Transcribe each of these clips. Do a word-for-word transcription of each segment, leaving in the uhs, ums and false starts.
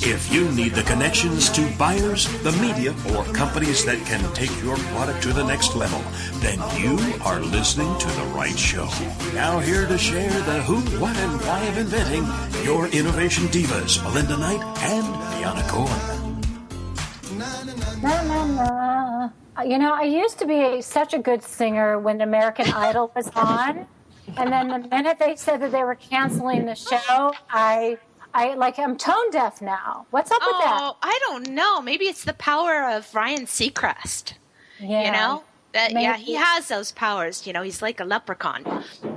If you need the connections to buyers, the media, or companies that can take your product to the next level, then you are listening to the right show. Now here to share the who, what, and why of inventing, your Innovation Divas, Melinda Knight and Deanna Cohen. La, la, la. You know, I used to be such a good singer when American Idol was on, and then the minute they said that they were canceling the show, I... I like I'm tone deaf now. What's up oh, with that? Oh, I don't know. Maybe it's the power of Ryan Seacrest. Yeah. You know? That maybe. Yeah, he has those powers, you know. He's like a leprechaun.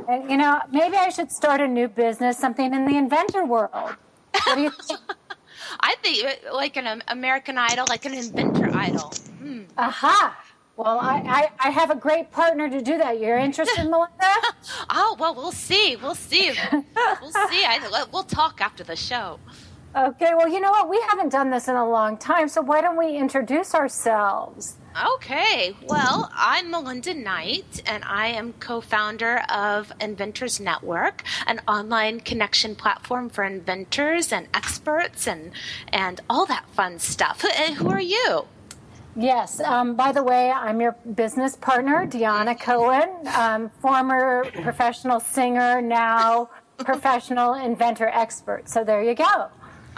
And, you know, maybe I should start a new business, something in the inventor world. What do you think? I think like an American Idol, like an inventor idol. Mm. Aha. Well, I, I, I have a great partner to do that. You're interested, Melinda? Oh, well, we'll see. We'll see. We'll see. I, we'll talk after the show. Okay. Well, you know what? We haven't done this in a long time, so why don't we introduce ourselves? Okay. Well, I'm Melinda Knight, and I am co-founder of Inventors Network, an online connection platform for inventors and experts and, and all that fun stuff. And who are you? Yes. Um, by the way, I'm your business partner, Deanna Cohen, um, former professional singer, now professional inventor expert. So there you go.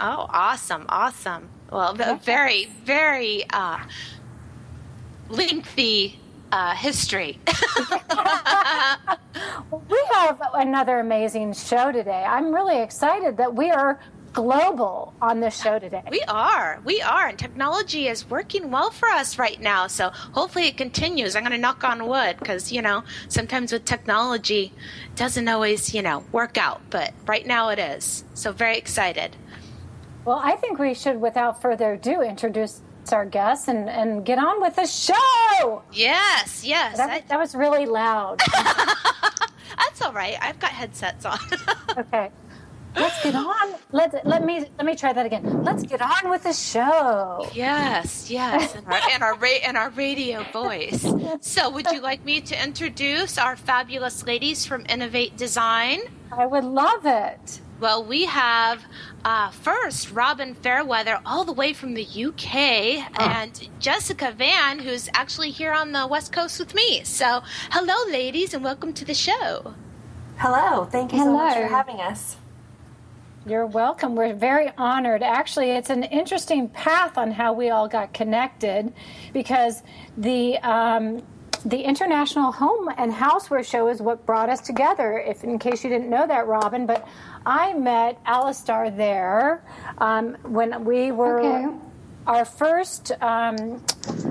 Oh, awesome. Awesome. Well, a very, very uh, lengthy uh, history. We have another amazing show today. I'm really excited that we are global on this show today. We are. We are. And technology is working well for us right now. So hopefully it continues. I'm going to knock on wood because, you know, sometimes with technology, it doesn't always, you know, work out. But right now it is. So very excited. Well, I think we should, without further ado, introduce our guests and, and get on with the show. Yes, yes. That, I... that was really loud. That's all right. I've got headsets on. Okay. Let's get on. Let let me let me try that again. Let's get on with the show. Yes, yes, and our and our, ra- and our radio voice. So, would you like me to introduce our fabulous ladies from Innovate Design? I would love it. Well, we have uh, first Robin Fairweather, all the way from the U K, oh. and Jessica Van, who's actually here on the West Coast with me. So, hello, ladies, and welcome to the show. Hello. Thank you hello. so much for having us. You're welcome. We're very honored. Actually, it's an interesting path on how we all got connected because the um, the International Home and Houseware Show is what brought us together, if in case you didn't know that, Robin. But I met Alistair there um, when we were... Okay. Our first um,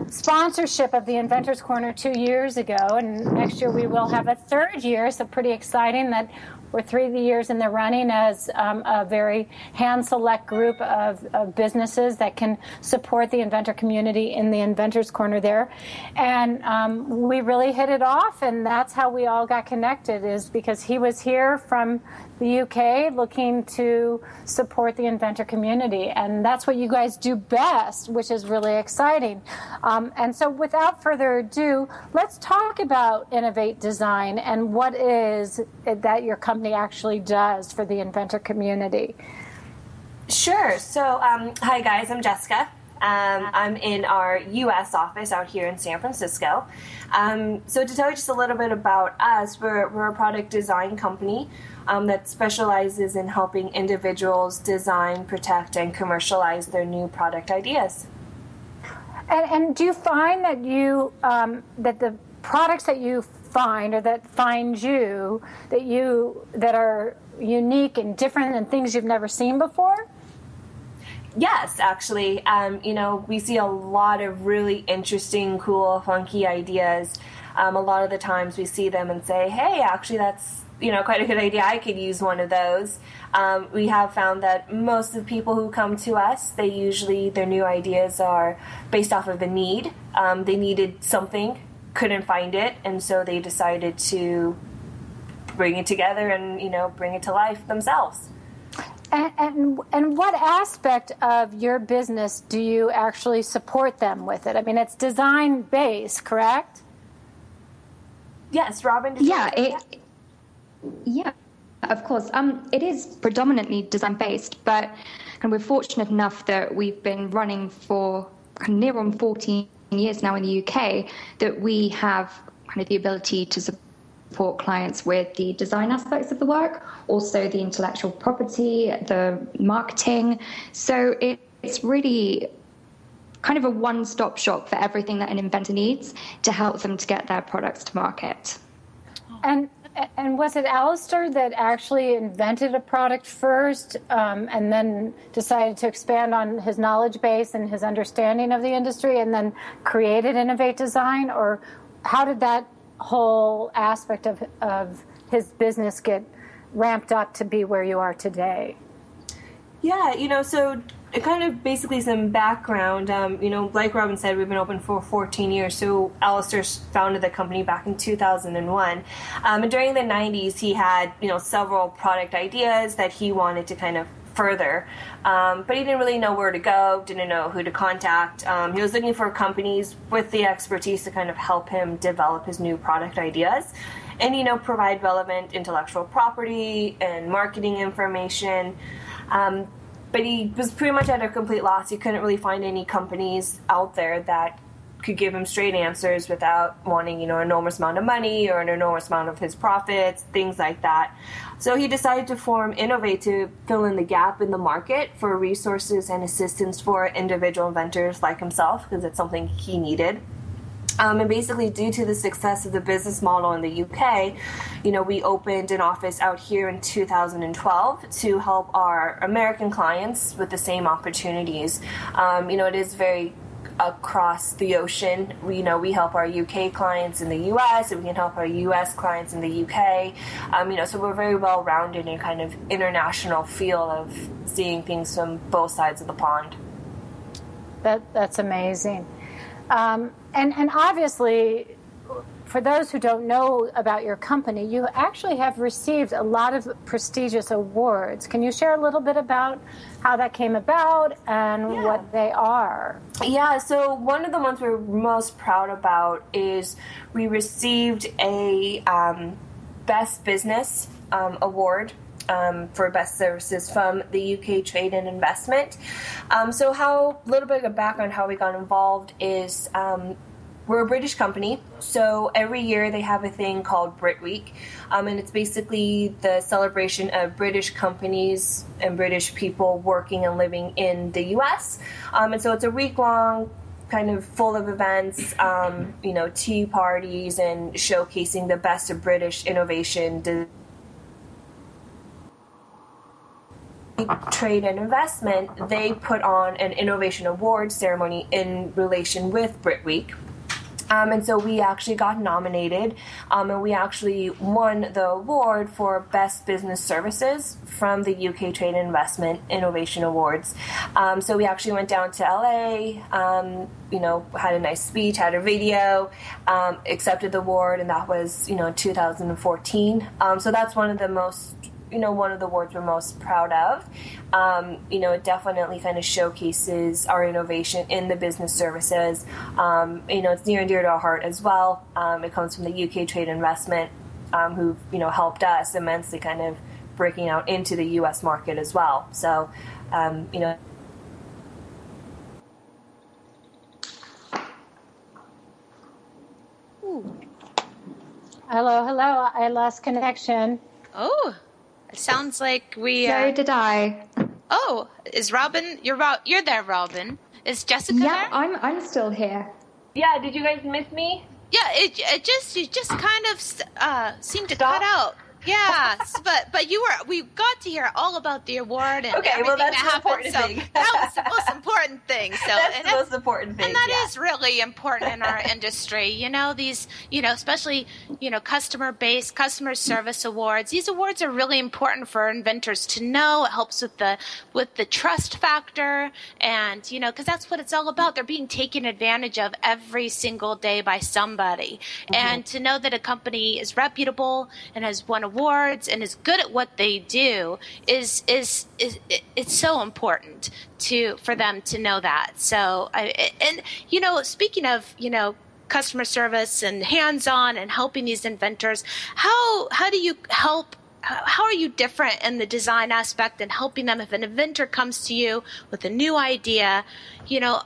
sponsorship of the Inventors Corner two years ago, and next year we will have a third year, so pretty exciting that we're three years in the running as um, a very hand-select group of, of businesses that can support the inventor community in the Inventors Corner there. And um, we really hit it off, and that's how we all got connected, is because he was here from the U K looking to support the inventor community, and that's what you guys do best, which is really exciting. Um, and so without further ado, let's talk about Innovate Design and what is it that your company actually does for the inventor community. Sure. So um, hi, guys. I'm Jessica. Um, I'm in our U S office out here in San Francisco. Um, so to tell you just a little bit about us, we're, we're a product design company um, that specializes in helping individuals design, protect, and commercialize their new product ideas. And, and do you find that you um, that the products that you find or that find you that you that are unique and different and things you've never seen before? Yes, actually. Um, you know, we see a lot of really interesting, cool, funky ideas. Um, a lot of the times we see them and say, hey, actually, that's you know, quite a good idea. I could use one of those. Um, we have found that most of the people who come to us, they usually, their new ideas are based off of a need. Um, they needed something, couldn't find it, and so they decided to bring it together and, you know, bring it to life themselves. And, and and what aspect of your business do you actually support them with it? I mean, it's design-based, correct? Yes, Robin. Yeah, it, yeah, of course. Um, it is predominantly design-based, but and we're fortunate enough that we've been running for near on fourteen years now in the U K, that we have kind of the ability to support support clients with the design aspects of the work, also the intellectual property, the marketing. So it, it's really kind of a one-stop shop for everything that an inventor needs to help them to get their products to market. And and was it Alistair that actually invented a product first um, and then decided to expand on his knowledge base and his understanding of the industry and then created Innovate Design? Or how did that whole aspect of of his business get ramped up to be where you are today? Yeah, you know, so it kind of basically some background. Um, you know, like Robin said, we've been open for fourteen years. So Alistair founded the company back in two thousand one. Um, and during the nineties, he had, you know, several product ideas that he wanted to kind of further. Um, but he didn't really know where to go, didn't know who to contact. Um, he was looking for companies with the expertise to kind of help him develop his new product ideas and, you know, provide relevant intellectual property and marketing information. Um, but he was pretty much at a complete loss. He couldn't really find any companies out there that could give him straight answers without wanting, you know, an enormous amount of money or an enormous amount of his profits, things like that. So he decided to form Innovate to fill in the gap in the market for resources and assistance for individual inventors like himself, because it's something he needed. Um, and basically, due to the success of the business model in the U K, you know, we opened an office out here in two thousand twelve to help our American clients with the same opportunities. Um, you know, it is very across the ocean. We, you know, we help our U K clients in the U S, and we can help our U S clients in the U K. Um, you know, so we're very well rounded in kind of international feel of seeing things from both sides of the pond. That that's amazing. Um, and and obviously, for those who don't know about your company, you actually have received a lot of prestigious awards. Can you share a little bit about how that came about and yeah. what they are? Yeah, so one of the ones we're most proud about is we received a um, Best Business um, Award Um, for best services from the U K Trade and Investment. Um, so how a little bit of background how we got involved is um, we're a British company, so every year they have a thing called Brit Week, um, and it's basically the celebration of British companies and British people working and living in the U S. Um, and so it's a week-long kind of full of events, um, you know, tea parties and showcasing the best of British innovation design, Trade and Investment. They put on an innovation award ceremony in relation with Brit Week. Um, and so we actually got nominated, um, and we actually won the award for Best Business Services from the U K Trade and Investment Innovation Awards. Um, so we actually went down to L A, um, you know, had a nice speech, had a video, um, accepted the award, and that was, you know, two thousand fourteen. Um, so that's one of the most you know, one of the awards we're most proud of. Um, you know, it definitely kind of showcases our innovation in the business services. Um, you know, it's near and dear to our heart as well. Um, it comes from the U K Trade Investment, um, who, you know, helped us immensely kind of breaking out into the U S market as well. So, um, you know, Ooh. Hello, hello. I lost connection. Oh, sounds like we. So uh, did I. Oh, is Robin? You're Ro- you're there, Robin. Is Jessica yeah, there? Yeah, I'm. I'm still here. Yeah. Did you guys miss me? Yeah. It. It just. You just kind of uh, seemed to Stop. cut out. Yes, but but you were we got to hear all about the award and okay, everything well, that's that happened. So thing. That was the most important thing. So that's and the most important thing. And that yeah. is really important in our industry. You know, these you know, especially, you know, customer based customer service awards. These awards are really important for inventors to know. It helps with the with the trust factor and you know, because that's what it's all about. They're being taken advantage of every single day by somebody. Mm-hmm. And to know that a company is reputable and has won awards and is good at what they do is is, is it, it's so important to for them to know that. So I, and you know, speaking of, you know, customer service and hands-on and helping these inventors, how how do you help how are you different in the design aspect and helping them? If an inventor comes to you with a new idea, you know,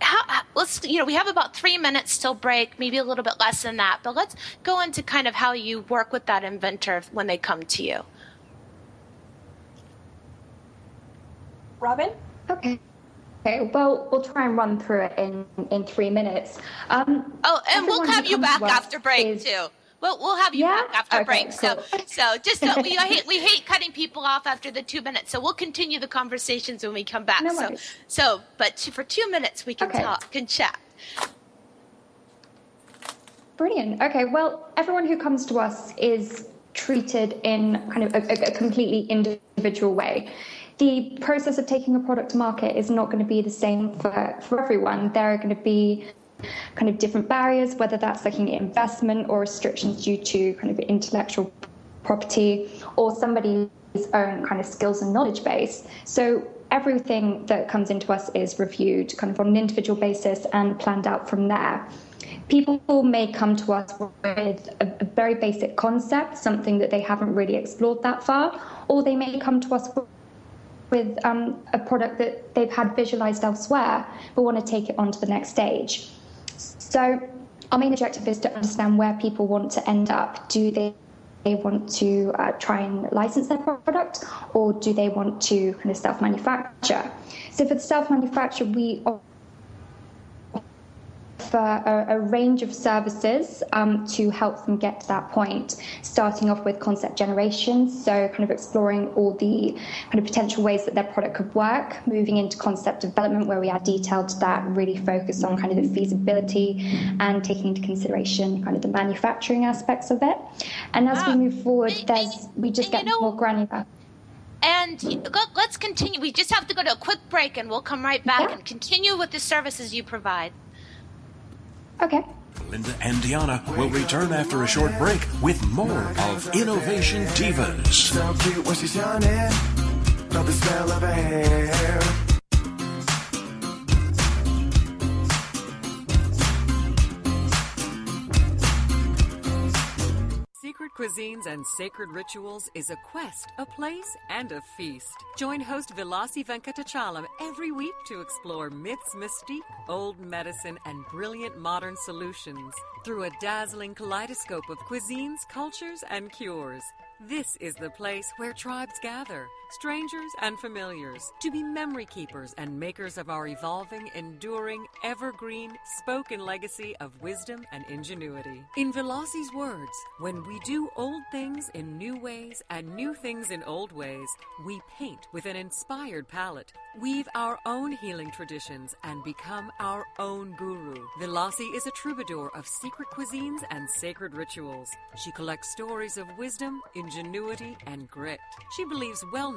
How, how, let's you know we have about three minutes till break, maybe a little bit less than that, but let's go into kind of how you work with that inventor when they come to you. Robin? Okay. Okay. Well, we'll try and run through it in, in three minutes. Um, oh, and we'll have you back after break is... too. Well, we'll have you yeah? back after okay, break. Cool. So, so just so we I hate we hate cutting people off after the two minutes. So we'll continue the conversations when we come back. No so, so, but for two minutes we can okay. talk and chat. Brilliant. Okay. Well, everyone who comes to us is treated in kind of a, a completely individual way. The process of taking a product to market is not going to be the same for for everyone. There are going to be kind of different barriers, whether that's looking at investment or restrictions due to kind of intellectual property or somebody's own kind of skills and knowledge base. So everything that comes into us is reviewed kind of on an individual basis and planned out from there. People may come to us with a, a very basic concept, something that they haven't really explored that far, or they may come to us with with um, a product that they've had visualized elsewhere, but want to take it on to the next stage. So our main objective is to understand where people want to end up. Do they, they want to uh, try and license their product, or do they want to kind of self-manufacture? So for the self-manufacture, we offer a, a range of services um, to help them get to that point, starting off with concept generation, so kind of exploring all the kind of potential ways that their product could work, moving into concept development where we add detail to that, really focus on kind of the feasibility and taking into consideration kind of the manufacturing aspects of it. And as wow. we move forward, and, there's we just get you know, more granular. And let's continue. We just have to go to a quick break and we'll come right back yeah. and continue with the services you provide. Okay. Linda and Deanna will return after a short break with more of Innovation Divas. So cute when she's yawning, love the smell of her hair. Secret Cuisines and Sacred Rituals is a quest, a place, and a feast. Join host Vilasi Venkatachalam every week to explore myths, mystique, old medicine, and brilliant modern solutions through a dazzling kaleidoscope of cuisines, cultures, and cures. This is the place where tribes gather, strangers and familiars, to be memory keepers and makers of our evolving, enduring, evergreen, spoken legacy of wisdom and ingenuity. In Vilasi's words, when we do old things in new ways and new things in old ways, we paint with an inspired palette, weave our own healing traditions, and become our own guru. Vilasi is a troubadour of secret cuisines and sacred rituals. She collects stories of wisdom, ingenuity, and grit. She believes wellness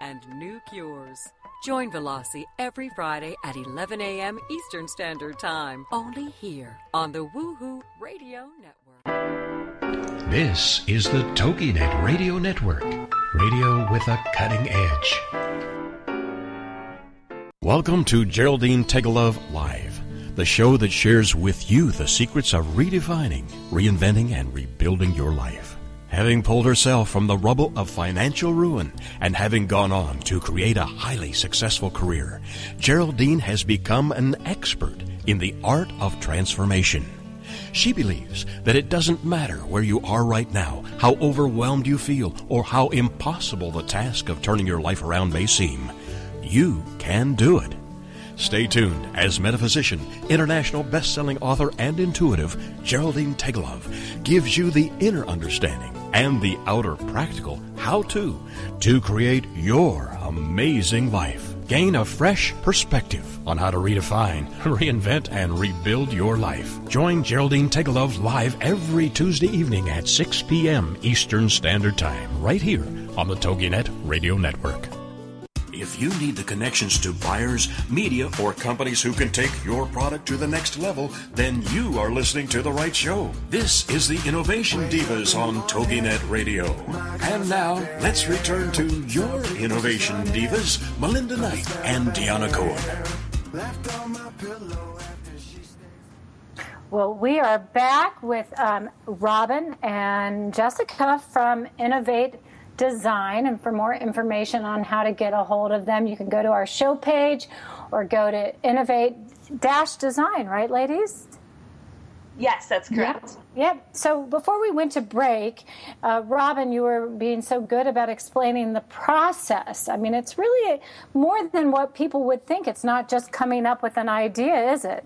and new cures. Join Vilasi every Friday at eleven a.m. Eastern Standard Time, only here on the Woohoo Radio Network. This is the TogiNet Radio Network, radio with a cutting edge. Welcome to Geraldine Tegelove Live, the show that shares with you the secrets of redefining, reinventing, and rebuilding your life. having pulled herself from the rubble of financial ruin and having gone on to create a highly successful career, Geraldine has become an expert in the art of transformation. She believes that it doesn't matter where you are right now, how overwhelmed you feel, or how impossible the task of turning your life around may seem. You can do it. Stay tuned as metaphysician, international best-selling author, and intuitive Geraldine Tegelove gives you the inner understanding and the outer practical how-to to create your amazing life. Gain a fresh perspective on how to redefine, reinvent, and rebuild your life. Join Geraldine Tegelove live every Tuesday evening at six p.m. Eastern Standard Time, right here on the TogiNet Radio Network. If you need the connections to buyers, media, or companies who can take your product to the next level, then you are listening to the right show. This is the Innovation Divas on TogiNet Radio. And now, let's return to your Innovation Divas, Melinda Knight and Deanna Cohen. Well, we are back with um, Robin and Jessica from Innovate Design, and for more information on how to get a hold of them, you can go to our show page or go to Innovate Design, right, ladies? Yes, that's correct. Yep. Yep. So before we went to break, uh, Robin, you were being so good about explaining the process. I mean, it's really more than what people would think. It's not just coming up with an idea, is it?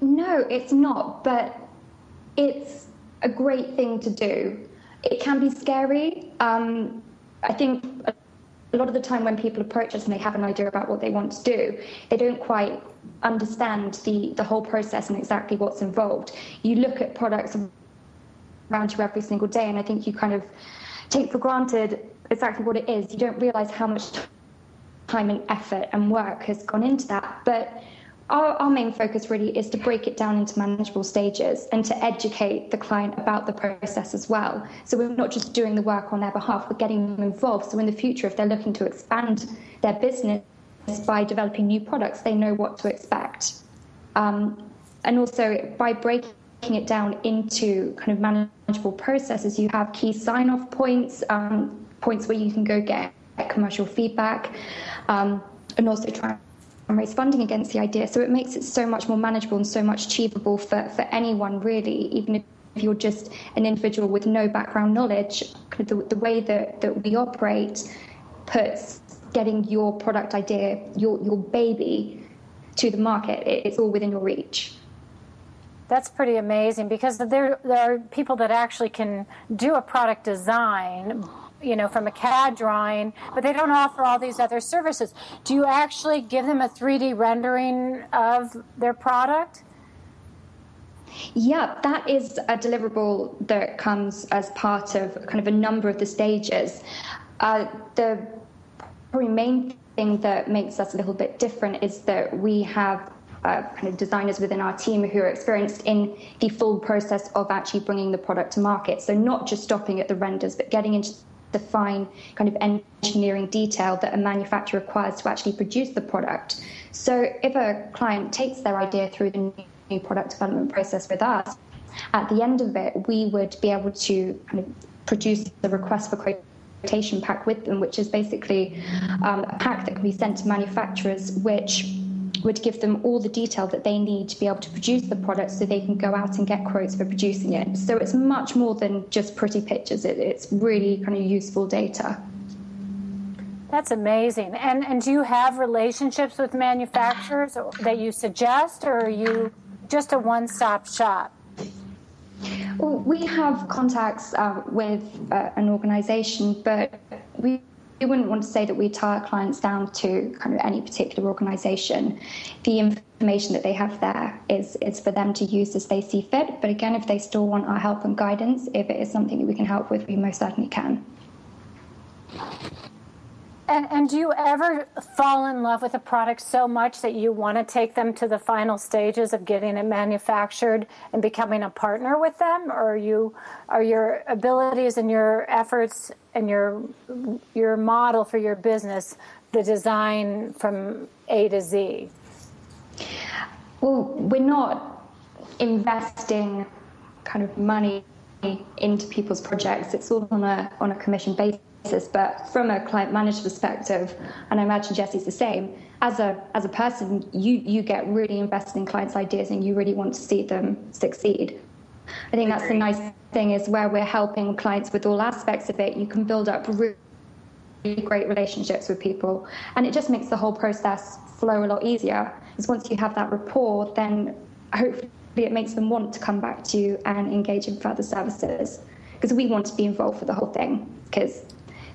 No, it's not, but it's a great thing to do. It can be scary. Um, I think a lot of the time when people approach us and they have an idea about what they want to do, they don't quite understand the, the whole process and exactly what's involved. You look at products around you every single day, and I think you kind of take for granted exactly what it is. You don't realize how much time and effort and work has gone into that. But Our, our main focus really is to break it down into manageable stages and to educate the client about the process as well. So we're not just doing the work on their behalf, we're getting them involved. So in the future, if they're looking to expand their business by developing new products, they know what to expect. Um, and also by breaking it down into kind of manageable processes, you have key sign-off points, um, points where you can go get commercial feedback, um, and also try and raise funding against the idea. So it makes it so much more manageable and so much achievable for, for anyone, really, even if you're just an individual with no background knowledge. The, the way that, that we operate puts getting your product idea, your, your baby, to the market. It, it's all within your reach. That's pretty amazing, because there, there are people that actually can do a product design, you know, from a C A D drawing, but they don't offer all these other services. Do you actually give them a three D rendering of their product? Yeah, that is a deliverable that comes as part of kind of a number of the stages. Uh, the probably main thing that makes us a little bit different is that we have Uh, kind of designers within our team who are experienced in the full process of actually bringing the product to market. So not just stopping at the renders, but getting into the fine kind of engineering detail that a manufacturer requires to actually produce the product. So if a client takes their idea through the new product development process with us, at the end of it, we would be able to kind of produce the request for creative quotation pack with them, which is basically um, a pack that can be sent to manufacturers, which would give them all the detail that they need to be able to produce the product so they can go out and get quotes for producing it. So it's much more than just pretty pictures. It, it's really kind of useful data. That's amazing. And and do you have relationships with manufacturers that you suggest, or are you just a one-stop shop? Well, we have contacts uh, with uh, an organization, but we We wouldn't want to say that we tie our clients down to kind of any particular organisation. The information that they have there is, is for them to use as they see fit. But again, if they still want our help and guidance, if it is something that we can help with, we most certainly can. And, and do you ever fall in love with a product so much that you want to take them to the final stages of getting it manufactured and becoming a partner with them? Or are you, are your abilities and your efforts and your your model for your business, the design from A to Z? Well, we're not investing kind of money into people's projects. It's all on a on a commission basis. But from a client manager perspective, and I imagine Jesse's the same, as a as a person, you you get really invested in clients' ideas and you really want to see them succeed. I think that's the nice thing, is where we're helping clients with all aspects of it, you can build up really great relationships with people, and it just makes the whole process flow a lot easier. Because once you have that rapport, then hopefully it makes them want to come back to you and engage in further services, because we want to be involved for the whole thing, because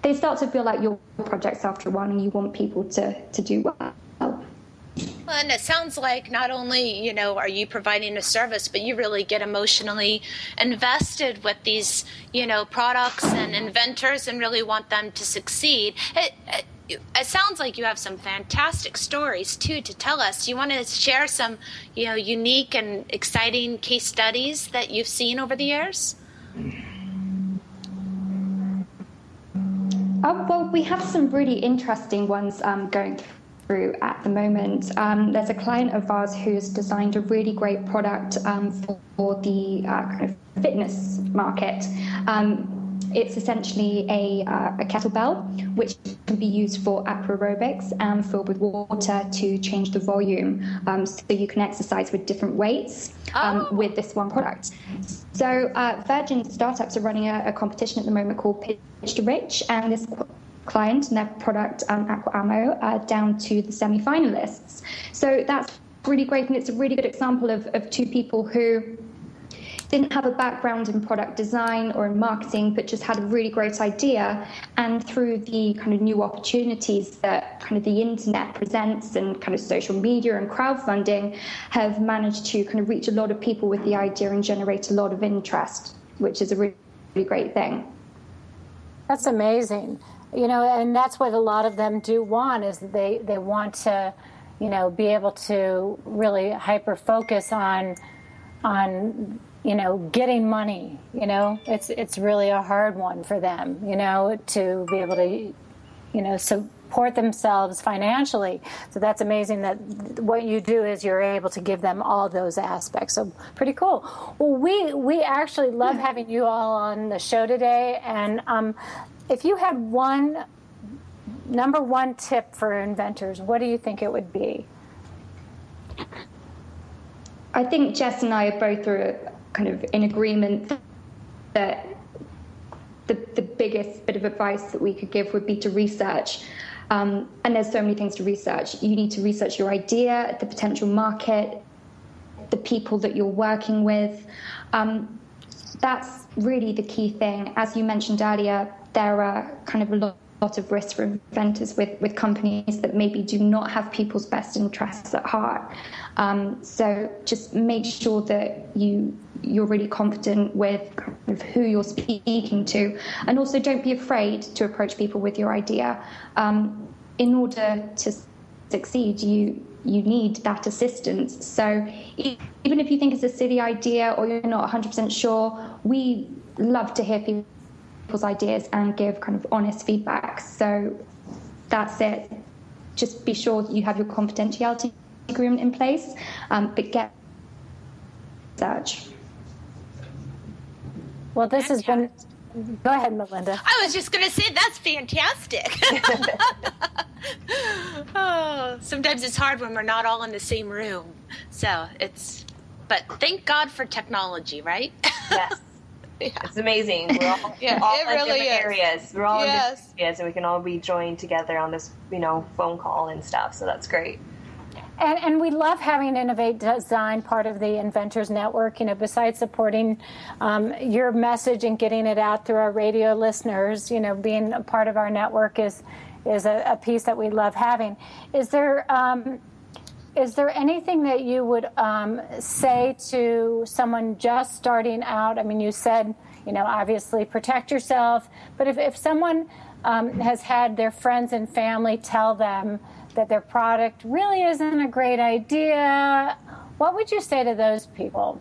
they start to feel like your projects after a while, and you want people to, to do well. Well, and it sounds like not only, you know, are you providing a service, but you really get emotionally invested with these, you know, products and inventors and really want them to succeed. It, it, it sounds like you have some fantastic stories, too, to tell us. Do you want to share some, you know, unique and exciting case studies that you've seen over the years? Oh, well, we have some really interesting ones um, going through. Through at the moment. Um, there's a client of ours who's designed a really great product um, for the uh, kind of fitness market. Um, it's essentially a, uh, a kettlebell, which can be used for aquarobics and filled with water to change the volume. Um, so you can exercise with different weights um, oh. with this one product. So uh, Virgin startups are running a, a competition at the moment called Pitch to Rich, and this client and their product um, Aquamo uh, down to the semi-finalists. So that's really great, and it's a really good example of, of two people who didn't have a background in product design or in marketing, but just had a really great idea, and through the kind of new opportunities that kind of the internet presents and kind of social media and crowdfunding, have managed to kind of reach a lot of people with the idea and generate a lot of interest, which is a really, really great thing. That's amazing. You know, and that's what a lot of them do want, is they, they want to, you know, be able to really hyper-focus on, on, you know, getting money. You know, it's it's really a hard one for them, you know, to be able to, you know, support themselves financially. So that's amazing that what you do is you're able to give them all those aspects. So pretty cool. Well, we, we actually love having you all on the show today, and um. If you had one number one tip for inventors, what do you think it would be? I think Jess and I are both are kind of in agreement that the, the biggest bit of advice that we could give would be to research. Um, and there's so many things to research. You need to research your idea, the potential market, the people that you're working with. Um, that's really the key thing. As you mentioned earlier, there are kind of a lot, lot of risks for inventors with, with companies that maybe do not have people's best interests at heart. Um, so just make sure that you, you're really confident with kind of who you're speaking to. And also don't be afraid to approach people with your idea. Um, in order to succeed, you you need that assistance. So even if you think it's a silly idea or you're not one hundred percent sure, we love to hear people people's ideas and give kind of honest feedback. So that's it. Just be sure that you have your confidentiality agreement in place, um, but get research. Well, this has been... Go ahead, Melinda. I was just going to say, that's fantastic. Oh, sometimes it's hard when we're not all in the same room. So it's... But thank God for technology, right? Yes. Yeah. It's amazing. We're all, yeah, all in really different is. areas. We're all yes. in different areas, and we can all be joined together on this, you know, phone call and stuff. So that's great. And, and we love having Innovate Design part of the Inventors Network. You know, besides supporting um, your message and getting it out through our radio listeners, you know, being a part of our network is is a, a piece that we love having. Is there um, Is there anything that you would um, say to someone just starting out? I mean, you said, you know, obviously protect yourself. But if, if someone um, has had their friends and family tell them that their product really isn't a great idea, what would you say to those people?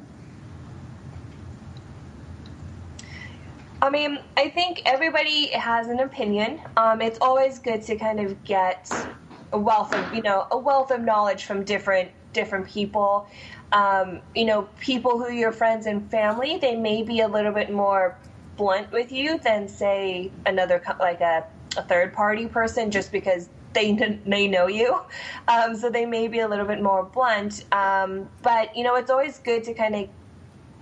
I mean, I think everybody has an opinion. Um, it's always good to kind of get... a wealth of, you know, a wealth of knowledge from different different people. Um, you know, people who are your friends and family, they may be a little bit more blunt with you than, say, another, like a, a third party person, just because they may know you. Um, so they may be a little bit more blunt. Um, but, you know, it's always good to kind of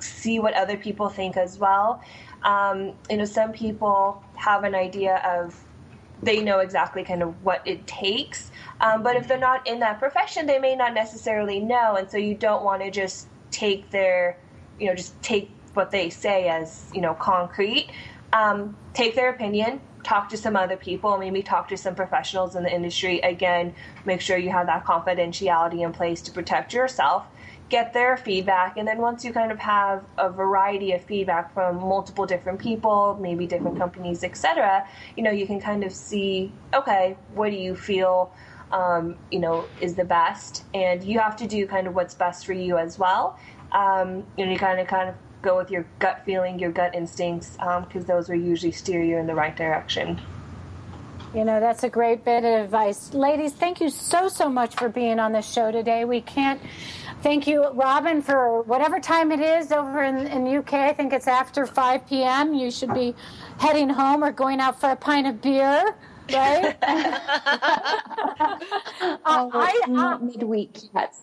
see what other people think as well. Um, you know, some people have an idea of, they know exactly kind of what it takes. Um, but if they're not in that profession, they may not necessarily know. And so you don't want to just take their, you know, just take what they say as, you know, concrete. Um, take their opinion, talk to some other people, maybe talk to some professionals in the industry. Again, make sure you have that confidentiality in place to protect yourself. Get their feedback, and then once you kind of have a variety of feedback from multiple different people, maybe different companies, et cetera, you know, you can kind of see, okay, what do you feel, um, you know, is the best, and you have to do kind of what's best for you as well. Um, you know, you kind of kind of go with your gut feeling, your gut instincts, because um, those will usually steer you in the right direction. You know, that's a great bit of advice. Ladies, thank you so, so much for being on the show today. We can't thank you, Robin, for whatever time it is over in, in the U K. I think it's after five p.m. You should be heading home or going out for a pint of beer, right? uh, oh, I, not uh, midweek yet.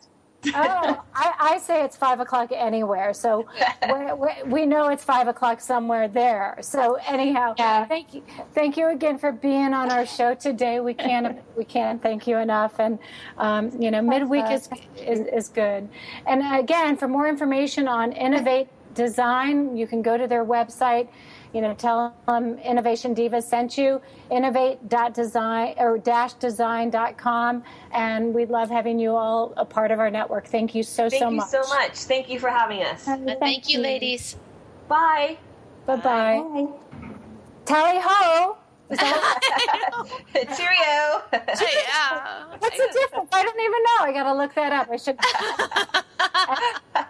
oh, I, I say it's five o'clock anywhere, so we, we know it's five o'clock somewhere there. So anyhow, yeah. thank you thank you again for being on our show today. We can't we can't thank you enough. And, um, you know, midweek is, is, is good. And, again, for more information on Innovate Design, you can go to their website. You know, tell them Innovation Divas sent you, innovate dot design or dash design dot com, and we love having you all a part of our network. Thank you so, thank so much. Thank you so much. Thank you for having us. And thank, thank you, you, ladies. Bye. Bye-bye. Bye. Tally-ho. Is that Cheerio. Yeah. What's the difference? I don't even know. I got to look that up. I should.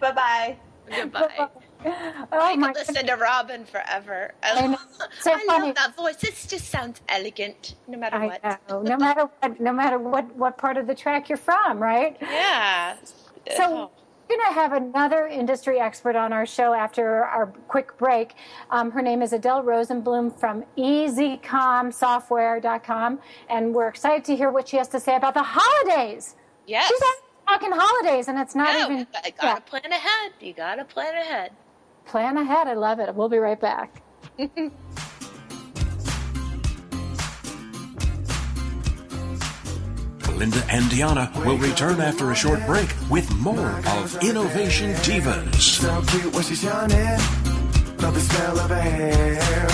Bye-bye. Goodbye. Bye-bye. Oh, I could listen goodness. to Robin forever. I love, so I love that voice. It just sounds elegant, no matter I what. Know. No matter what, no matter what, what part of the track you're from, right? Yeah. So we're going to have another industry expert on our show after our quick break. Um, her name is Adele Rosenblum from E Z com software dot com, and we're excited to hear what she has to say about the holidays. Yes. She's talking holidays, and it's not no, even... I gotta yeah. plan ahead. You gotta plan ahead. Plan ahead. I love it. We'll be right back. Melinda and Deanna will return after a short break with more of Innovation Divas. So cute when she's yawning. Love the smell of her hair.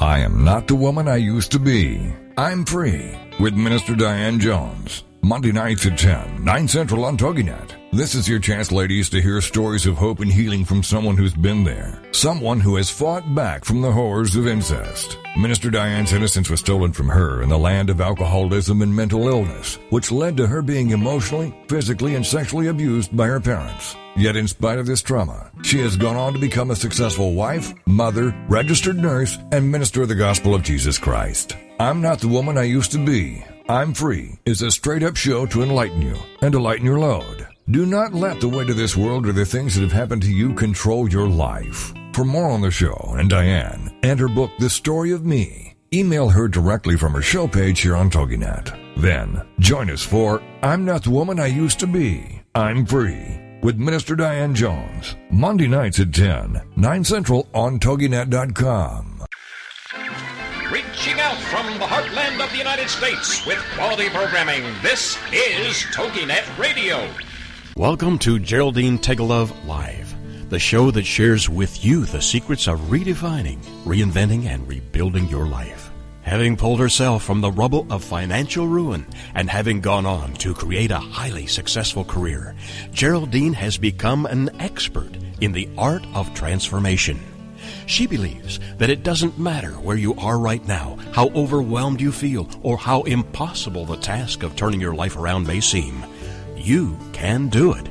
I am not the woman I used to be. I'm free with Minister Diane Jones. Monday nights at ten, nine Central on TogiNet. This is your chance, ladies, to hear stories of hope and healing from someone who's been there. Someone who has fought back from the horrors of incest. Minister Diane's innocence was stolen from her in the land of alcoholism and mental illness, which led to her being emotionally, physically, and sexually abused by her parents. Yet in spite of this trauma, she has gone on to become a successful wife, mother, registered nurse, and minister of the gospel of Jesus Christ. I'm not the woman I used to be. I'm Free is a straight-up show to enlighten you and to lighten your load. Do not let the weight of this world or the things that have happened to you control your life. For more on the show and Diane and her book, The Story of Me, email her directly from her show page here on TogiNet. Then join us for I'm Not the Woman I Used to Be, I'm Free with Minister Diane Jones, Monday nights at ten, nine Central on toginet dot com. Reaching out from the heartland of the United States with quality programming, this is TogiNet Radio. Welcome to Geraldine Tegelove Live, the show that shares with you the secrets of redefining, reinventing, and rebuilding your life. Having pulled herself from the rubble of financial ruin and having gone on to create a highly successful career, Geraldine has become an expert in the art of transformation. She believes that it doesn't matter where you are right now, how overwhelmed you feel, or how impossible the task of turning your life around may seem. You can do it.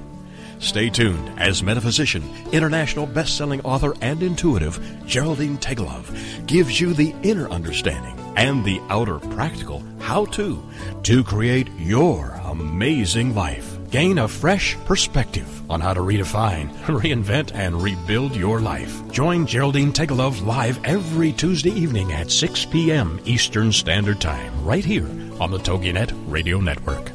Stay tuned as metaphysician, international best-selling author, and intuitive Geraldine Tegelove gives you the inner understanding and the outer practical how-to to create your amazing life. Gain a fresh perspective on how to redefine, reinvent, and rebuild your life. Join Geraldine Tegelove live every Tuesday evening at six p.m. Eastern Standard Time, right here on the TogiNet Radio Network.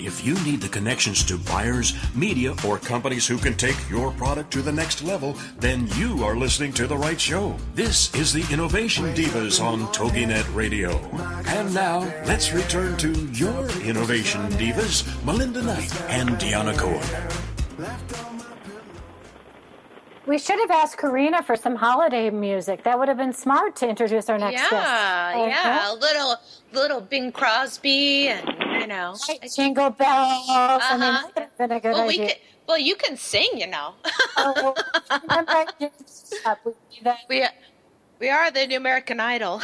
If you need the connections to buyers, media, or companies who can take your product to the next level, then you are listening to the right show. This is the Innovation Divas on TogiNet Radio. And now, let's return to your Innovation Divas, Melinda Knight and Deanna Cohen. We should have asked Karina for some holiday music. That would have been smart to introduce our next yeah, guest. Yeah, okay. yeah, a little, little Bing Crosby and... You know, right, jingle bells. Uh-huh. I mean, that would have been a good well, idea. We can, well, you can sing, you know. oh, well, we, we, we are the new American Idol.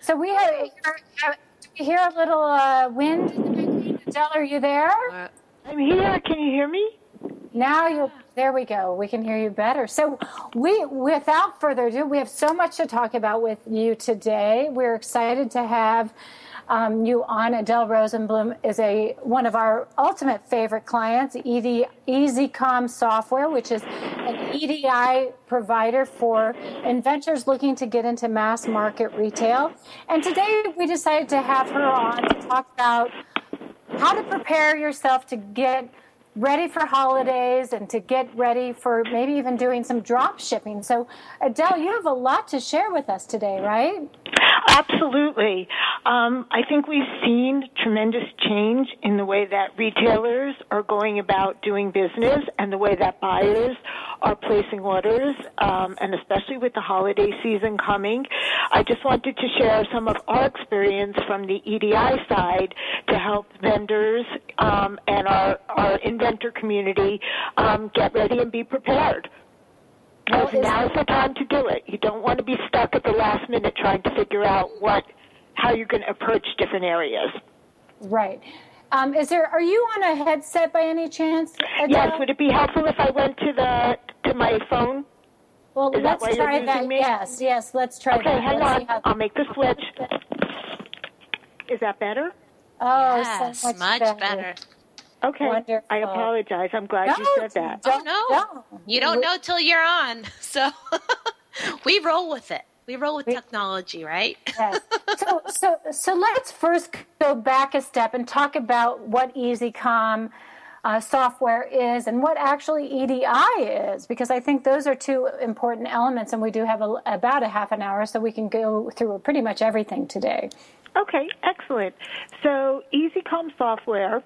so we have. Do we hear a little uh, wind in the beginning? Adele, are you there? I'm here. Can you hear me? Now you. There we go. We can hear you better. So we, without further ado, we have so much to talk about with you today. We're excited to have. Um, you on Adele Rosenblum is a one of our ultimate favorite clients, E D, EZCom Software, which is an E D I provider for inventors looking to get into mass market retail. And today we decided to have her on to talk about how to prepare yourself to get ready for holidays and to get ready for maybe even doing some drop shipping. So, Adele, you have a lot to share with us today, right? Absolutely. Um, I think we've seen tremendous change in the way that retailers are going about doing business and the way that buyers are placing orders, um, and especially with the holiday season coming. I just wanted to share some of our experience from the E D I side to help vendors um, and our, our inventor community um, get ready and be prepared. Well, now's the time to do it. You don't want to be stuck at the last minute trying to figure out what, how you're going to approach different areas. Right. Um, is there? Are you on a headset by any chance, Adele? Yes. Would it be helpful if I went to the to my phone? Well, is let's that try that. Me? Yes. Yes. Let's try okay, that. Okay. Hang let's on. How... I'll make the switch. Is that better? Oh, yes, so much, much better. better. Okay, wonderful. I apologize. I'm glad no, you said that. Oh, no. no. You don't know till you're on. So we roll with it. We roll with technology, right? yes. So, so, so let's first go back a step and talk about what EZCom uh, software is and what actually E D I is, because I think those are two important elements, and we do have a, about a half an hour, so we can go through pretty much everything today. Okay, excellent. So EZCom software...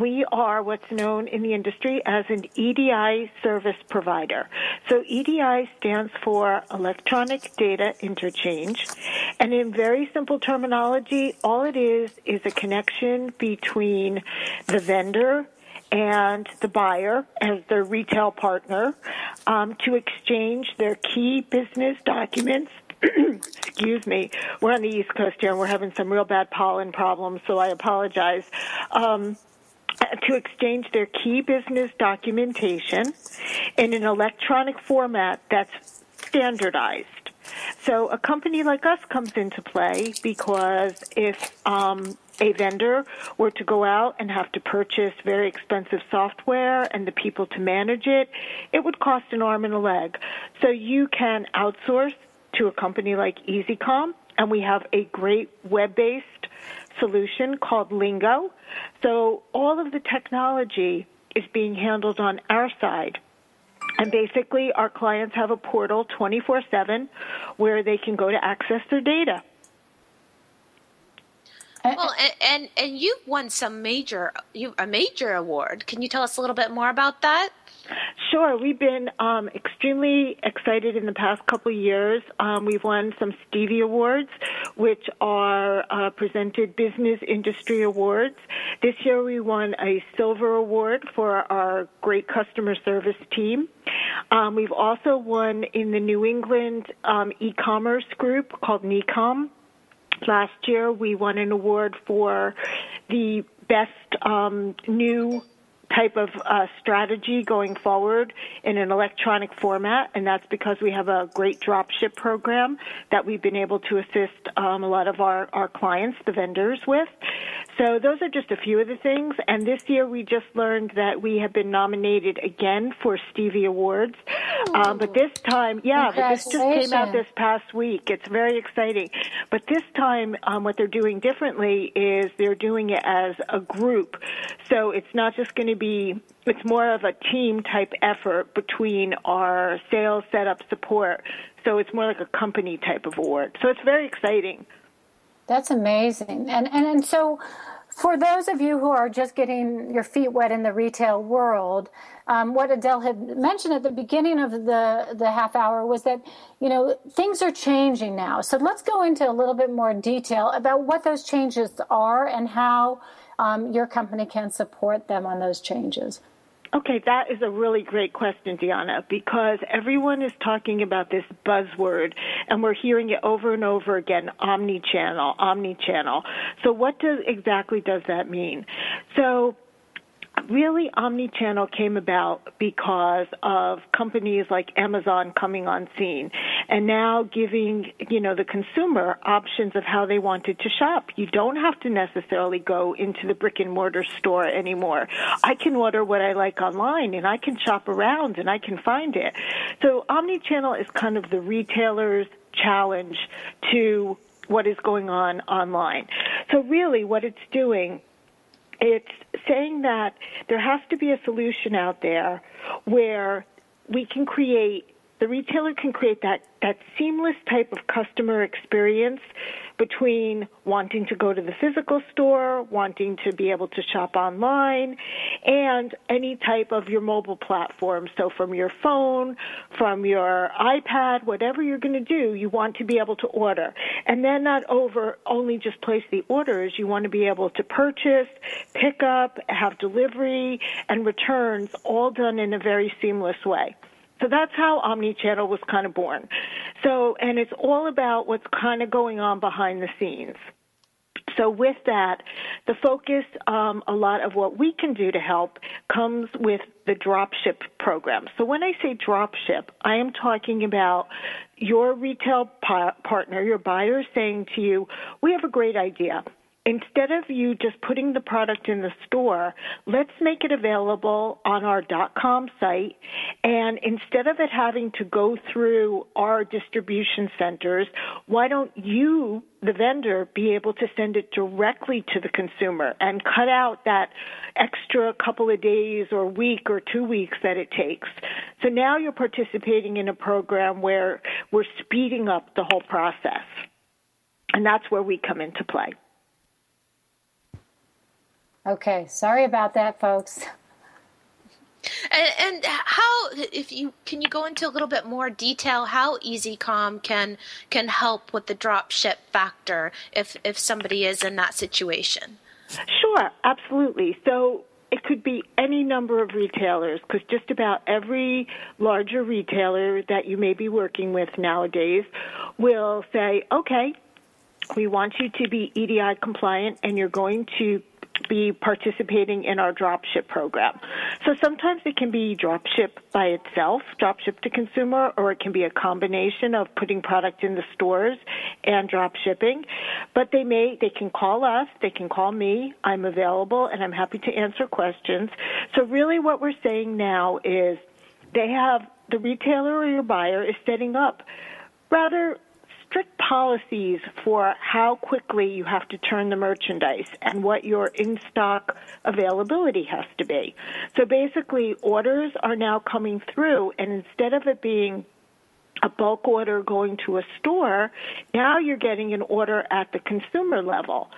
We are what's known in the industry as an E D I service provider. So E D I stands for Electronic Data Interchange. And in very simple terminology, all it is is a connection between the vendor and the buyer as their retail partner um, to exchange their key business documents. Excuse me. We're on the East Coast here, and we're having some real bad pollen problems, so I apologize. Um to exchange their key business documentation in an electronic format that's standardized. So a company like us comes into play because if um, a vendor were to go out and have to purchase very expensive software and the people to manage it, it would cost an arm and a leg. So you can outsource to a company like EZCom, and we have a great web-based solution called Lingo. So all of the technology is being handled on our side. And basically our clients have a portal twenty-four seven where they can go to access their data. Well, and, and, and you've won some major, you, a major award. Can you tell us a little bit more about that? Sure. We've been um, extremely excited in the past couple of years. Um, we've won some Stevie Awards, which are uh, presented business industry awards. This year we won a Silver Award for our great customer service team. Um, we've also won in the New England um, e-commerce group called NEECOM. Last year we won an award for the best um, new type of uh, strategy going forward in an electronic format, and that's because we have a great dropship program that we've been able to assist um, a lot of our, our clients, the vendors, with. So those are just a few of the things, and this year we just learned that we have been nominated again for Stevie Awards, um, but this time, yeah, but this just came out this past week. It's very exciting, but this time um, what they're doing differently is they're doing it as a group, so it's not just going to be, it's more of a team type effort between our sales, setup, support. So it's more like a company type of award. So it's very exciting. That's amazing. And, and, and so for those of you who are just getting your feet wet in the retail world, um, what Adele had mentioned at the beginning of the, the half hour was that, you know, things are changing now. So let's go into a little bit more detail about what those changes are and how um, your company can support them on those changes. Okay, that is a really great question, Deanna, because everyone is talking about this buzzword, and we're hearing it over and over again, omnichannel, omnichannel. So what does exactly does that mean? So really, omnichannel came about because of companies like Amazon coming on scene and now giving, you know, the consumer options of how they wanted to shop. You don't have to necessarily go into the brick and mortar store anymore. I can order what I like online, and I can shop around, and I can find it. So omnichannel is kind of the retailer's challenge to what is going on online. So really what it's doing, it's saying that there has to be a solution out there where we can create, the retailer can create that, that seamless type of customer experience between wanting to go to the physical store, wanting to be able to shop online, and any type of your mobile platform. So from your phone, from your iPad, whatever you're going to do, you want to be able to order. And then not over only just place the orders, you want to be able to purchase, pick up, have delivery, and returns, all done in a very seamless way. So that's how omnichannel was kind of born. So, and it's all about what's kind of going on behind the scenes. So with that, the focus, um, a lot of what we can do to help comes with the dropship program. So when I say dropship, I am talking about your retail par- partner, your buyer saying to you, we have a great idea. Instead of you just putting the product in the store, let's make it available on our .com site. And instead of it having to go through our distribution centers, why don't you, the vendor, be able to send it directly to the consumer and cut out that extra couple of days or week or two weeks that it takes? So now you're participating in a program where we're speeding up the whole process. And that's where we come into play. Okay, sorry about that, folks. And, and how, if you can, you go into a little bit more detail how EZCom can can help with the dropship factor if if somebody is in that situation? Sure, absolutely. So it could be any number of retailers, because just about every larger retailer that you may be working with nowadays will say, okay, we want you to be E D I compliant, and you're going to be participating in our dropship program. So sometimes it can be dropship by itself, dropship to consumer, or it can be a combination of putting product in the stores and dropshipping. But they may, they can call us, they can call me. I'm available, and I'm happy to answer questions. So really what we're saying now is they have, the retailer or your buyer is setting up rather strict policies for how quickly you have to turn the merchandise and what your in-stock availability has to be. So basically, orders are now coming through, and instead of it being a bulk order going to a store, now you're getting an order at the consumer level.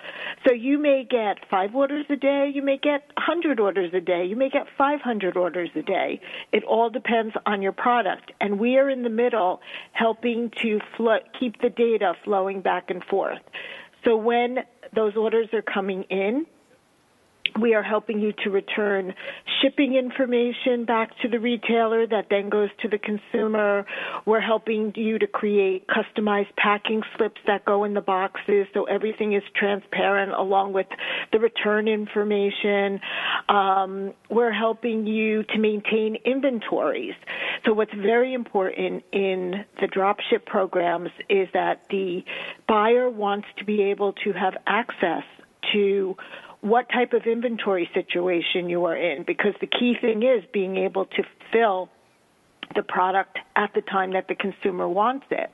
So you may get five orders a day, you may get one hundred orders a day, you may get five hundred orders a day. It all depends on your product. And we are in the middle helping to flo- keep the data flowing back and forth. So when those orders are coming in, We are helping you to return shipping information back to the retailer that then goes to the consumer. We're helping you to create customized packing slips that go in the boxes so everything is transparent along with the return information. Um, we're helping you to maintain inventories. So what's very important in the dropship programs is that the buyer wants to be able to have access to what type of inventory situation you are in, because the key thing is being able to fill the product at the time that the consumer wants it.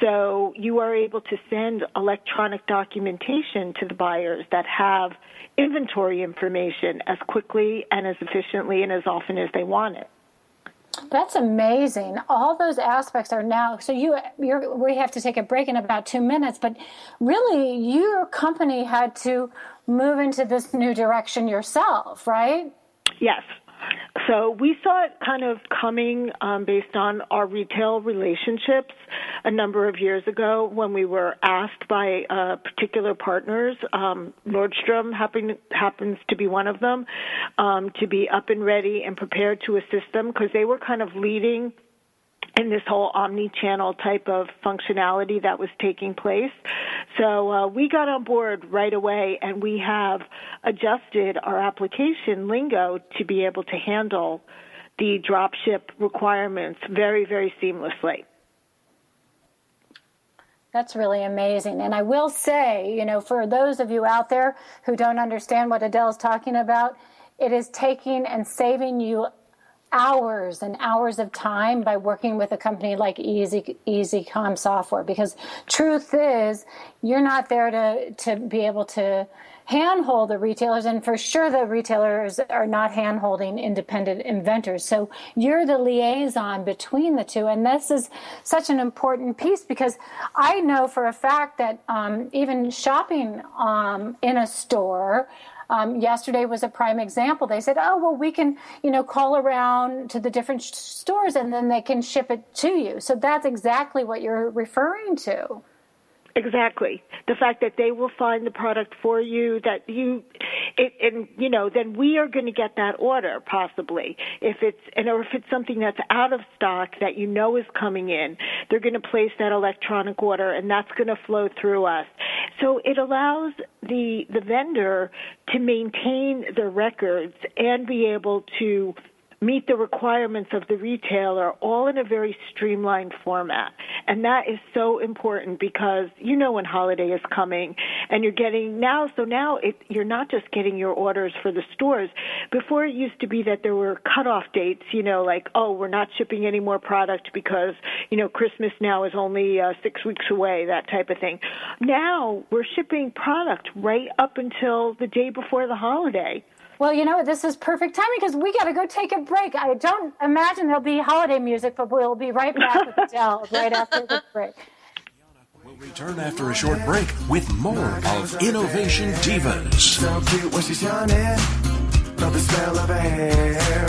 So you are able to send electronic documentation to the buyers that have inventory information as quickly and as efficiently and as often as they want it. That's amazing. All those aspects are now, so you, you're, we have to take a break in about two minutes, but really your company had to move into this new direction yourself, right? Yes. So we saw it kind of coming um, based on our retail relationships a number of years ago when we were asked by uh, particular partners, um, Nordstrom happen, happens to be one of them, um, to be up and ready and prepared to assist them because they were kind of leading in this whole omni-channel type of functionality that was taking place. So uh, we got on board right away, and we have adjusted our application, Lingo, to be able to handle the dropship requirements very, very seamlessly. That's really amazing. And I will say, you know, for those of you out there who don't understand what Adele's talking about, it is taking and saving you hours and hours of time by working with a company like Easy, EZCom Software, because truth is you're not there to, to be able to handhold the retailers, and for sure the retailers are not handholding independent inventors. So you're the liaison between the two, and this is such an important piece because I know for a fact that um, even shopping um, in a store, Um, yesterday was a prime example. They said, oh, well, we can, you know, call around to the different sh- stores and then they can ship it to you. So that's exactly what you're referring to. Exactly. The fact that they will find the product for you, that you, it, and, you know, then we are going to get that order possibly. If it's, and or if it's something that's out of stock that you know is coming in, they're going to place that electronic order and that's going to flow through us. So it allows the, the vendor to maintain their records and be able to meet the requirements of the retailer all in a very streamlined format. And that is so important because you know when holiday is coming and you're getting now, so now it, you're not just getting your orders for the stores. Before it used to be that there were cutoff dates, you know, like, oh, we're not shipping any more product because, you know, Christmas now is only uh, six weeks away, that type of thing. Now we're shipping product right up until the day before the holiday. Well, you know, this is perfect timing because we got to go take a break. I don't imagine there'll be holiday music, but we'll be right back with Adele right after the break. We'll return after a short break with more of Innovation Divas. So cute when she's yawning, love the smell of her hair.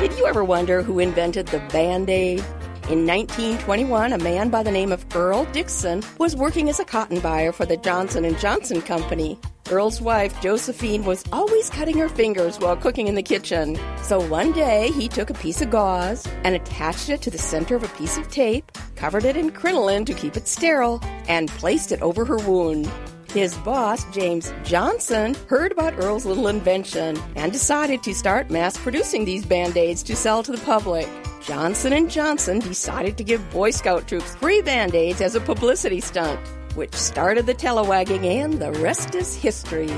Did you ever wonder who invented the Band-Aid? In nineteen twenty-one, a man by the name of Earl Dixon was working as a cotton buyer for the Johnson and Johnson Company. Earl's wife, Josephine, was always cutting her fingers while cooking in the kitchen. So one day, he took a piece of gauze and attached it to the center of a piece of tape, covered it in crinoline to keep it sterile, and placed it over her wound. His boss, James Johnson, heard about Earl's little invention and decided to start mass producing these Band-Aids to sell to the public. Johnson and Johnson decided to give Boy Scout troops free Band-Aids as a publicity stunt, which started the telewagging, and the rest is history.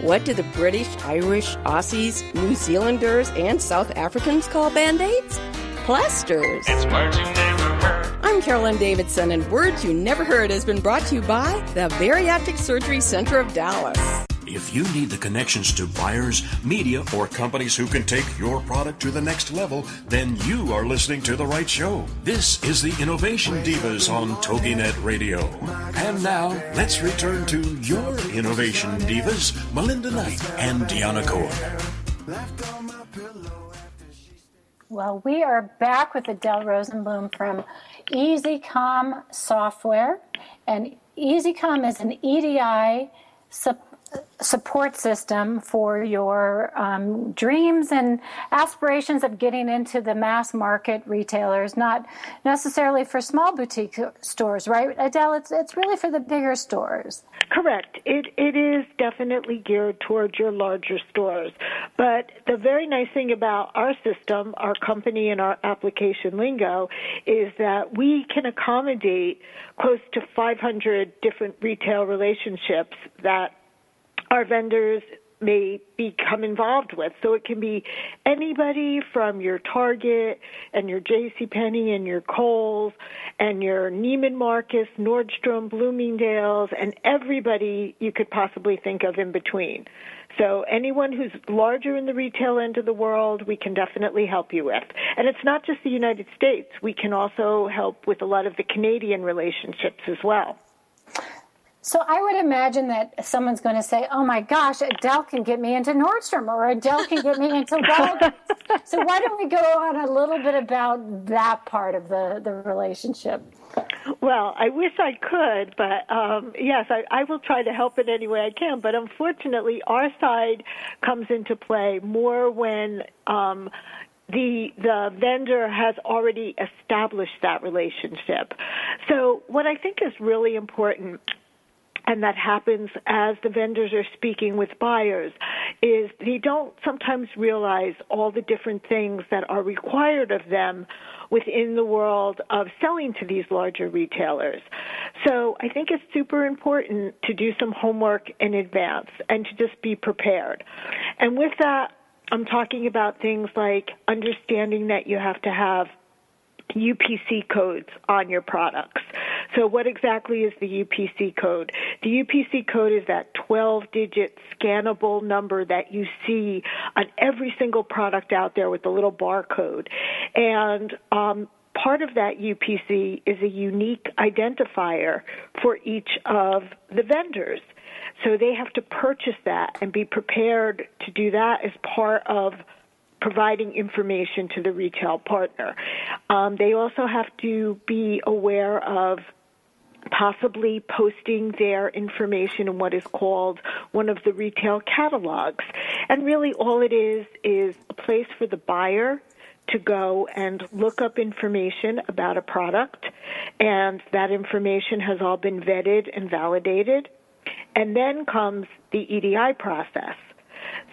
What do the British, Irish, Aussies, New Zealanders, and South Africans call Band-Aids? Plasters. It's words you never heard. I'm Carolyn Davidson, and Words You Never Heard has been brought to you by the Bariatric Surgery Center of Dallas. If you need the connections to buyers, media, or companies who can take your product to the next level, then you are listening to the right show. This is the Innovation Divas on TogiNet Radio. And now, let's return to your Innovation Divas, Melinda Knight and Deanna Cohen. Well, we are back with Adele Rosenblum from EZCom Software. And EZCom is an E D I support support system for your um, dreams and aspirations of getting into the mass market retailers, not necessarily for small boutique stores, right, Adele? It's it's really for the bigger stores. Correct. It it is definitely geared towards your larger stores. But the very nice thing about our system, our company, and our application Lingo is that we can accommodate close to five hundred different retail relationships that our vendors may become involved with. So it can be anybody from your Target and your JCPenney and your Kohl's and your Neiman Marcus, Nordstrom, Bloomingdale's, and everybody you could possibly think of in between. So anyone who's larger in the retail end of the world, we can definitely help you with. And it's not just the United States. We can also help with a lot of the Canadian relationships as well. So I would imagine that someone's going to say, oh, my gosh, Adele can get me into Nordstrom, or Adele can get me into Walmart. So why don't we go on a little bit about that part of the, the relationship? Well, I wish I could, but, um, yes, I, I will try to help in any way I can. But unfortunately, our side comes into play more when um, – The the vendor has already established that relationship. So what I think is really important, and that happens as the vendors are speaking with buyers, is they don't sometimes realize all the different things that are required of them within the world of selling to these larger retailers. So I think it's super important to do some homework in advance and to just be prepared. And with that, I'm talking about things like understanding that you have to have U P C codes on your products. So what exactly is the U P C code? The U P C code is that twelve-digit scannable number that you see on every single product out there with the little barcode. And um, part of that U P C is a unique identifier for each of the vendors. So they have to purchase that and be prepared to do that as part of providing information to the retail partner. Um, they also have to be aware of possibly posting their information in what is called one of the retail catalogs. And really all it is is a place for the buyer to go and look up information about a product, and that information has all been vetted and validated. And then comes the E D I process.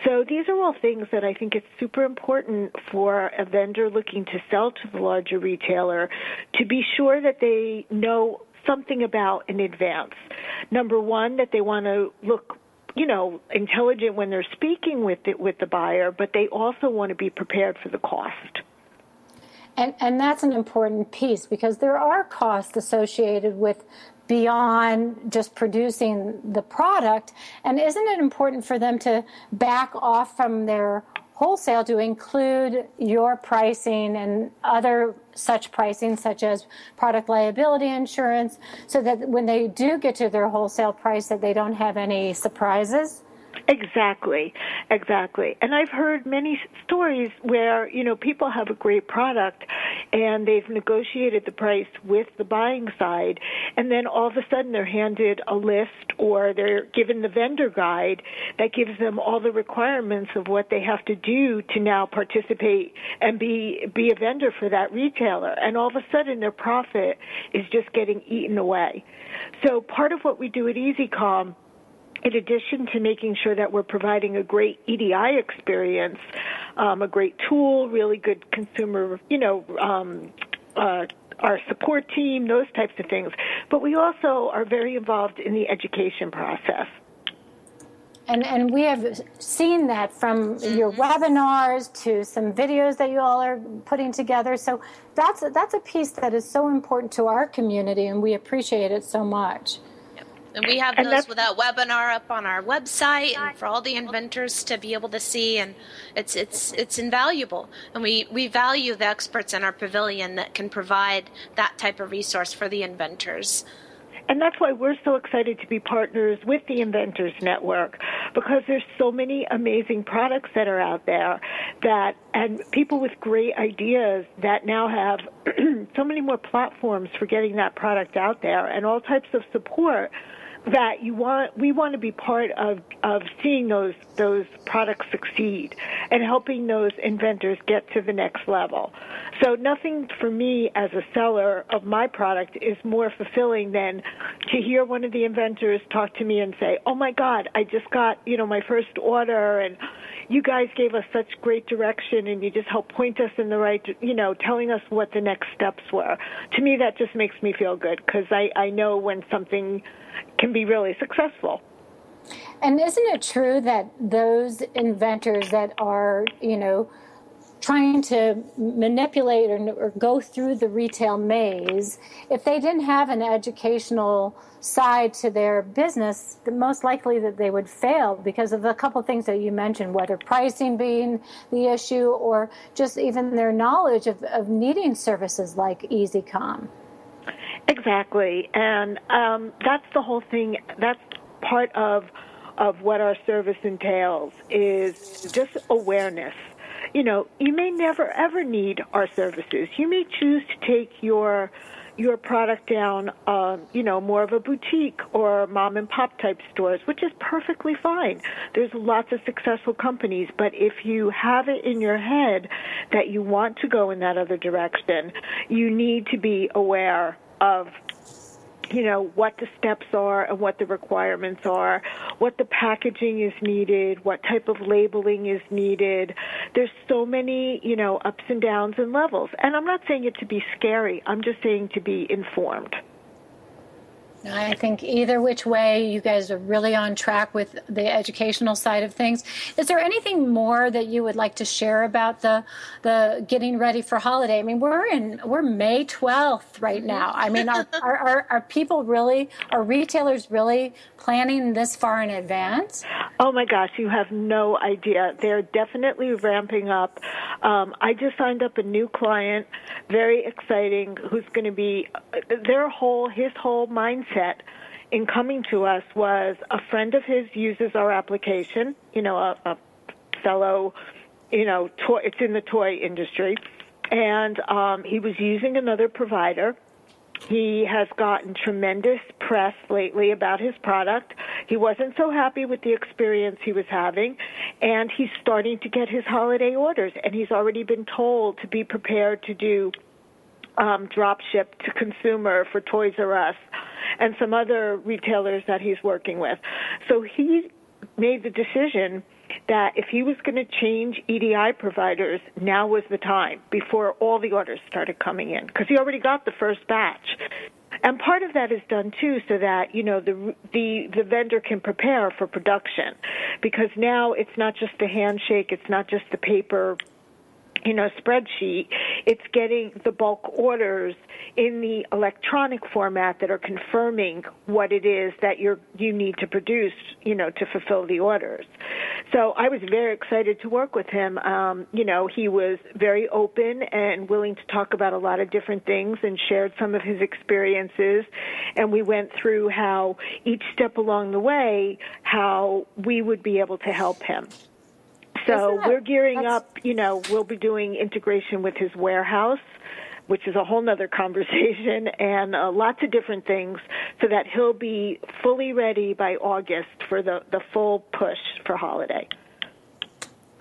So these are all things that I think it's super important for a vendor looking to sell to the larger retailer to be sure that they know something about in advance. Number one, that they want to look, you know, intelligent when they're speaking with the, with the buyer, but they also want to be prepared for the cost. And, and that's an important piece, because there are costs associated with beyond just producing the product. And isn't it important for them to back off from their wholesale to include your pricing and other such pricing, such as product liability insurance, so that when they do get to their wholesale price that they don't have any surprises? Exactly, exactly. And I've heard many stories where, you know, people have a great product and they've negotiated the price with the buying side, and then all of a sudden they're handed a list or they're given the vendor guide that gives them all the requirements of what they have to do to now participate and be be a vendor for that retailer. And all of a sudden their profit is just getting eaten away. So part of what we do at EZCom, in addition to making sure that we're providing a great E D I experience, um, a great tool, really good consumer, you know, um, uh, our support team, those types of things. But we also are very involved in the education process. And, and we have seen that from your webinars to some videos that you all are putting together. So that's a, that's a piece that is so important to our community, and we appreciate it so much. And we have those with that webinar up on our website, and for all the inventors to be able to see, and it's it's it's invaluable. And we, we value the experts in our pavilion that can provide that type of resource for the inventors. And that's why we're so excited to be partners with the Inventors Network, because there's so many amazing products that are out there that, and people with great ideas that now have so many more platforms for getting that product out there, and all types of support that you want. We want to be part of, of seeing those those products succeed and helping those inventors get to the next level. So nothing for me as a seller of my product is more fulfilling than to hear one of the inventors talk to me and say, oh my God, I just got, you know, my first order, and you guys gave us such great direction, and you just helped point us in the right, you know, telling us what the next steps were. To me, that just makes me feel good, because I, I know when something can be really successful. And isn't it true that those inventors that are, you know, trying to manipulate or, or go through the retail maze, if they didn't have an educational side to their business, most likely that they would fail because of a couple of things that you mentioned, whether pricing being the issue or just even their knowledge of, of needing services like EZCom. Exactly, and um, that's the whole thing. That's part of of what our service entails, is just awareness. You know, you may never, ever need our services. You may choose to take your your product down, um, you know, more of a boutique or mom-and-pop type stores, which is perfectly fine. There's lots of successful companies, but if you have it in your head that you want to go in that other direction, you need to be aware of, you know, what the steps are and what the requirements are, what the packaging is needed, what type of labeling is needed. There's so many, you know, ups and downs and levels. And I'm not saying it to be scary. I'm just saying to be informed. I think either which way, you guys are really on track with the educational side of things. Is there anything more that you would like to share about the the getting ready for holiday? I mean, we're in we're May twelfth right now. I mean, are are, are, are people really, are retailers really planning this far in advance? Oh my gosh, you have no idea. They're definitely ramping up. Um, I just signed up a new client, very exciting, who's going to be their whole his whole mindset. In coming to us was a friend of his uses our application, you know, a, a fellow, you know, toy, it's in the toy industry, and um, he was using another provider. He has gotten tremendous press lately about his product. He wasn't so happy with the experience he was having, and he's starting to get his holiday orders, and he's already been told to be prepared to do Um, drop ship to consumer for Toys R Us and some other retailers that he's working with. So he made the decision that if he was going to change E D I providers, now was the time, before all the orders started coming in, because he already got the first batch. And part of that is done, too, so that, you know, the, the the vendor can prepare for production, because now it's not just the handshake, it's not just the paper, you know, spreadsheet. It's getting the bulk orders in the electronic format that are confirming what it is that you're, you need to produce, you know, to fulfill the orders. So I was very excited to work with him. Um, you know, he was very open and willing to talk about a lot of different things and shared some of his experiences. And we went through how each step along the way, how we would be able to help him. So we're gearing up, you know, we'll be doing integration with his warehouse which is a whole nother conversation, and uh, lots of different things, so that he'll be fully ready by August for the, the full push for holiday.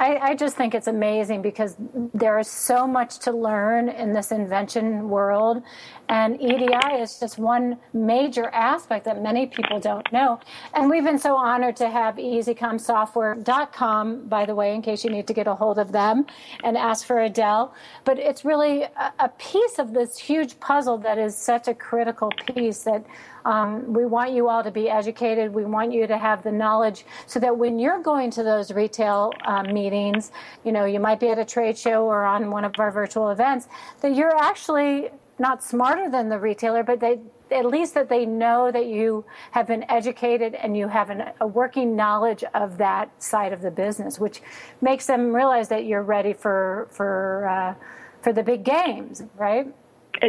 I, I just think it's amazing because there is so much to learn in this invention world, and E D I is just one major aspect that many people don't know. And we've been so honored to have E Z com software dot com, by the way, in case you need to get a hold of them and ask for Adele. But it's really a, a piece of this huge puzzle that is such a critical piece that Um, we want you all to be educated. We want you to have the knowledge so that when you're going to those retail uh, meetings, you know, you might be at a trade show or on one of our virtual events, that you're actually not smarter than the retailer, but they, at least that they know that you have been educated and you have an, a working knowledge of that side of the business, which makes them realize that you're ready for, for, uh, for the big games, right?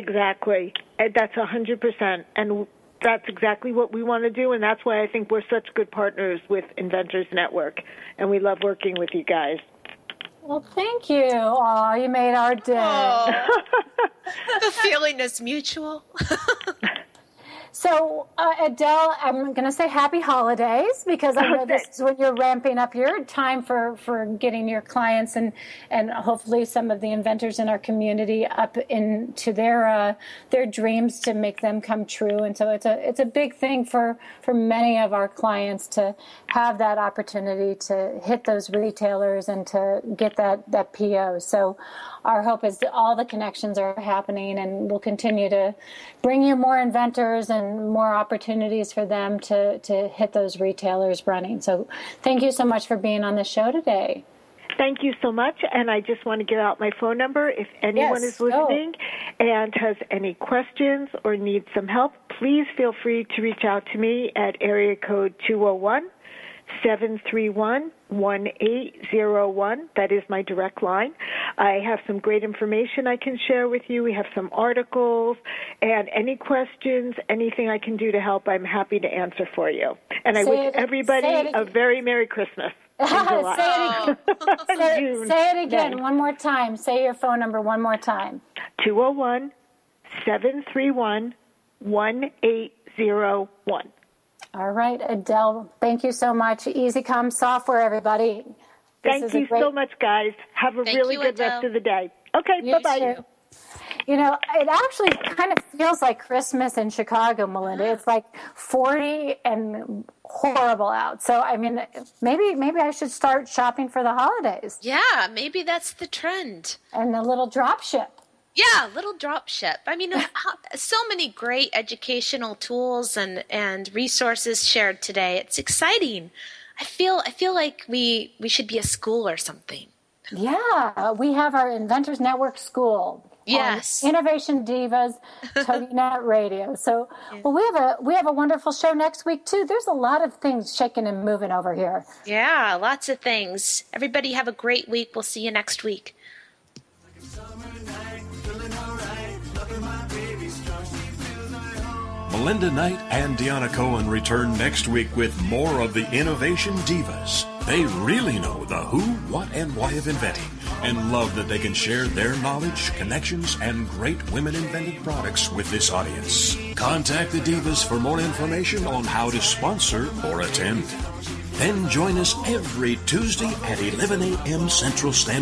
Exactly. That's one hundred percent. And that's exactly what we want to do, and that's why I think we're such good partners with Inventors Network, and we love working with you guys. Well, thank you. Aw, you made our day. Oh, the feeling is mutual. So, uh, Adele, I'm going to say happy holidays because I know this is when you're ramping up your time for, for getting your clients and, and hopefully some of the inventors in our community up into their uh, their dreams to make them come true. And so it's a it's a big thing for, for many of our clients to have that opportunity to hit those retailers and to get that, that P O. So our hope is that all the connections are happening, and we'll continue to bring you more inventors and more opportunities for them to, to hit those retailers running. So thank you so much for being on the show today. Thank you so much. And I just want to give out my phone number. If anyone yes, is listening go. and has any questions or needs some help, please feel free to reach out to me at area code two oh one, seven three one, one eight zero one. That is my direct line. I have some great information I can share with you. We have some articles, and any questions, anything I can do to help, I'm happy to answer for you. And I wish everybody a very Merry Christmas. Say it again. say, say it again one more time. Say your phone number one more time. two oh one, seven three one, one eight zero one. All right, Adele, thank you so much. EZCom Software, everybody. This thank you great... so much, guys. Have a thank really you, good Adele. Rest of the day. Okay, you bye-bye. Too. You know, it actually kind of feels like Christmas in Chicago, Melinda. It's like forty and horrible out. So, I mean, maybe maybe I should start shopping for the holidays. Yeah, maybe that's the trend. And a little drop ship. Yeah, little drop ship. I mean, so many great educational tools and, and resources shared today. It's exciting. I feel I feel like we, we should be a school or something. Yeah, we have our Inventors Network School. Yes, Innovation Divas, TogiNet Radio. So, well, we have a we have a wonderful show next week too. There's a lot of things shaking and moving over here. Yeah, lots of things. Everybody have a great week. We'll see you next week. Melinda Knight and Deanna Cohen return next week with more of the Innovation Divas. They really know the who, what, and why of inventing, and love that they can share their knowledge, connections, and great women-invented products with this audience. Contact the Divas for more information on how to sponsor or attend. Then join us every Tuesday at eleven a.m. Central Standard Time.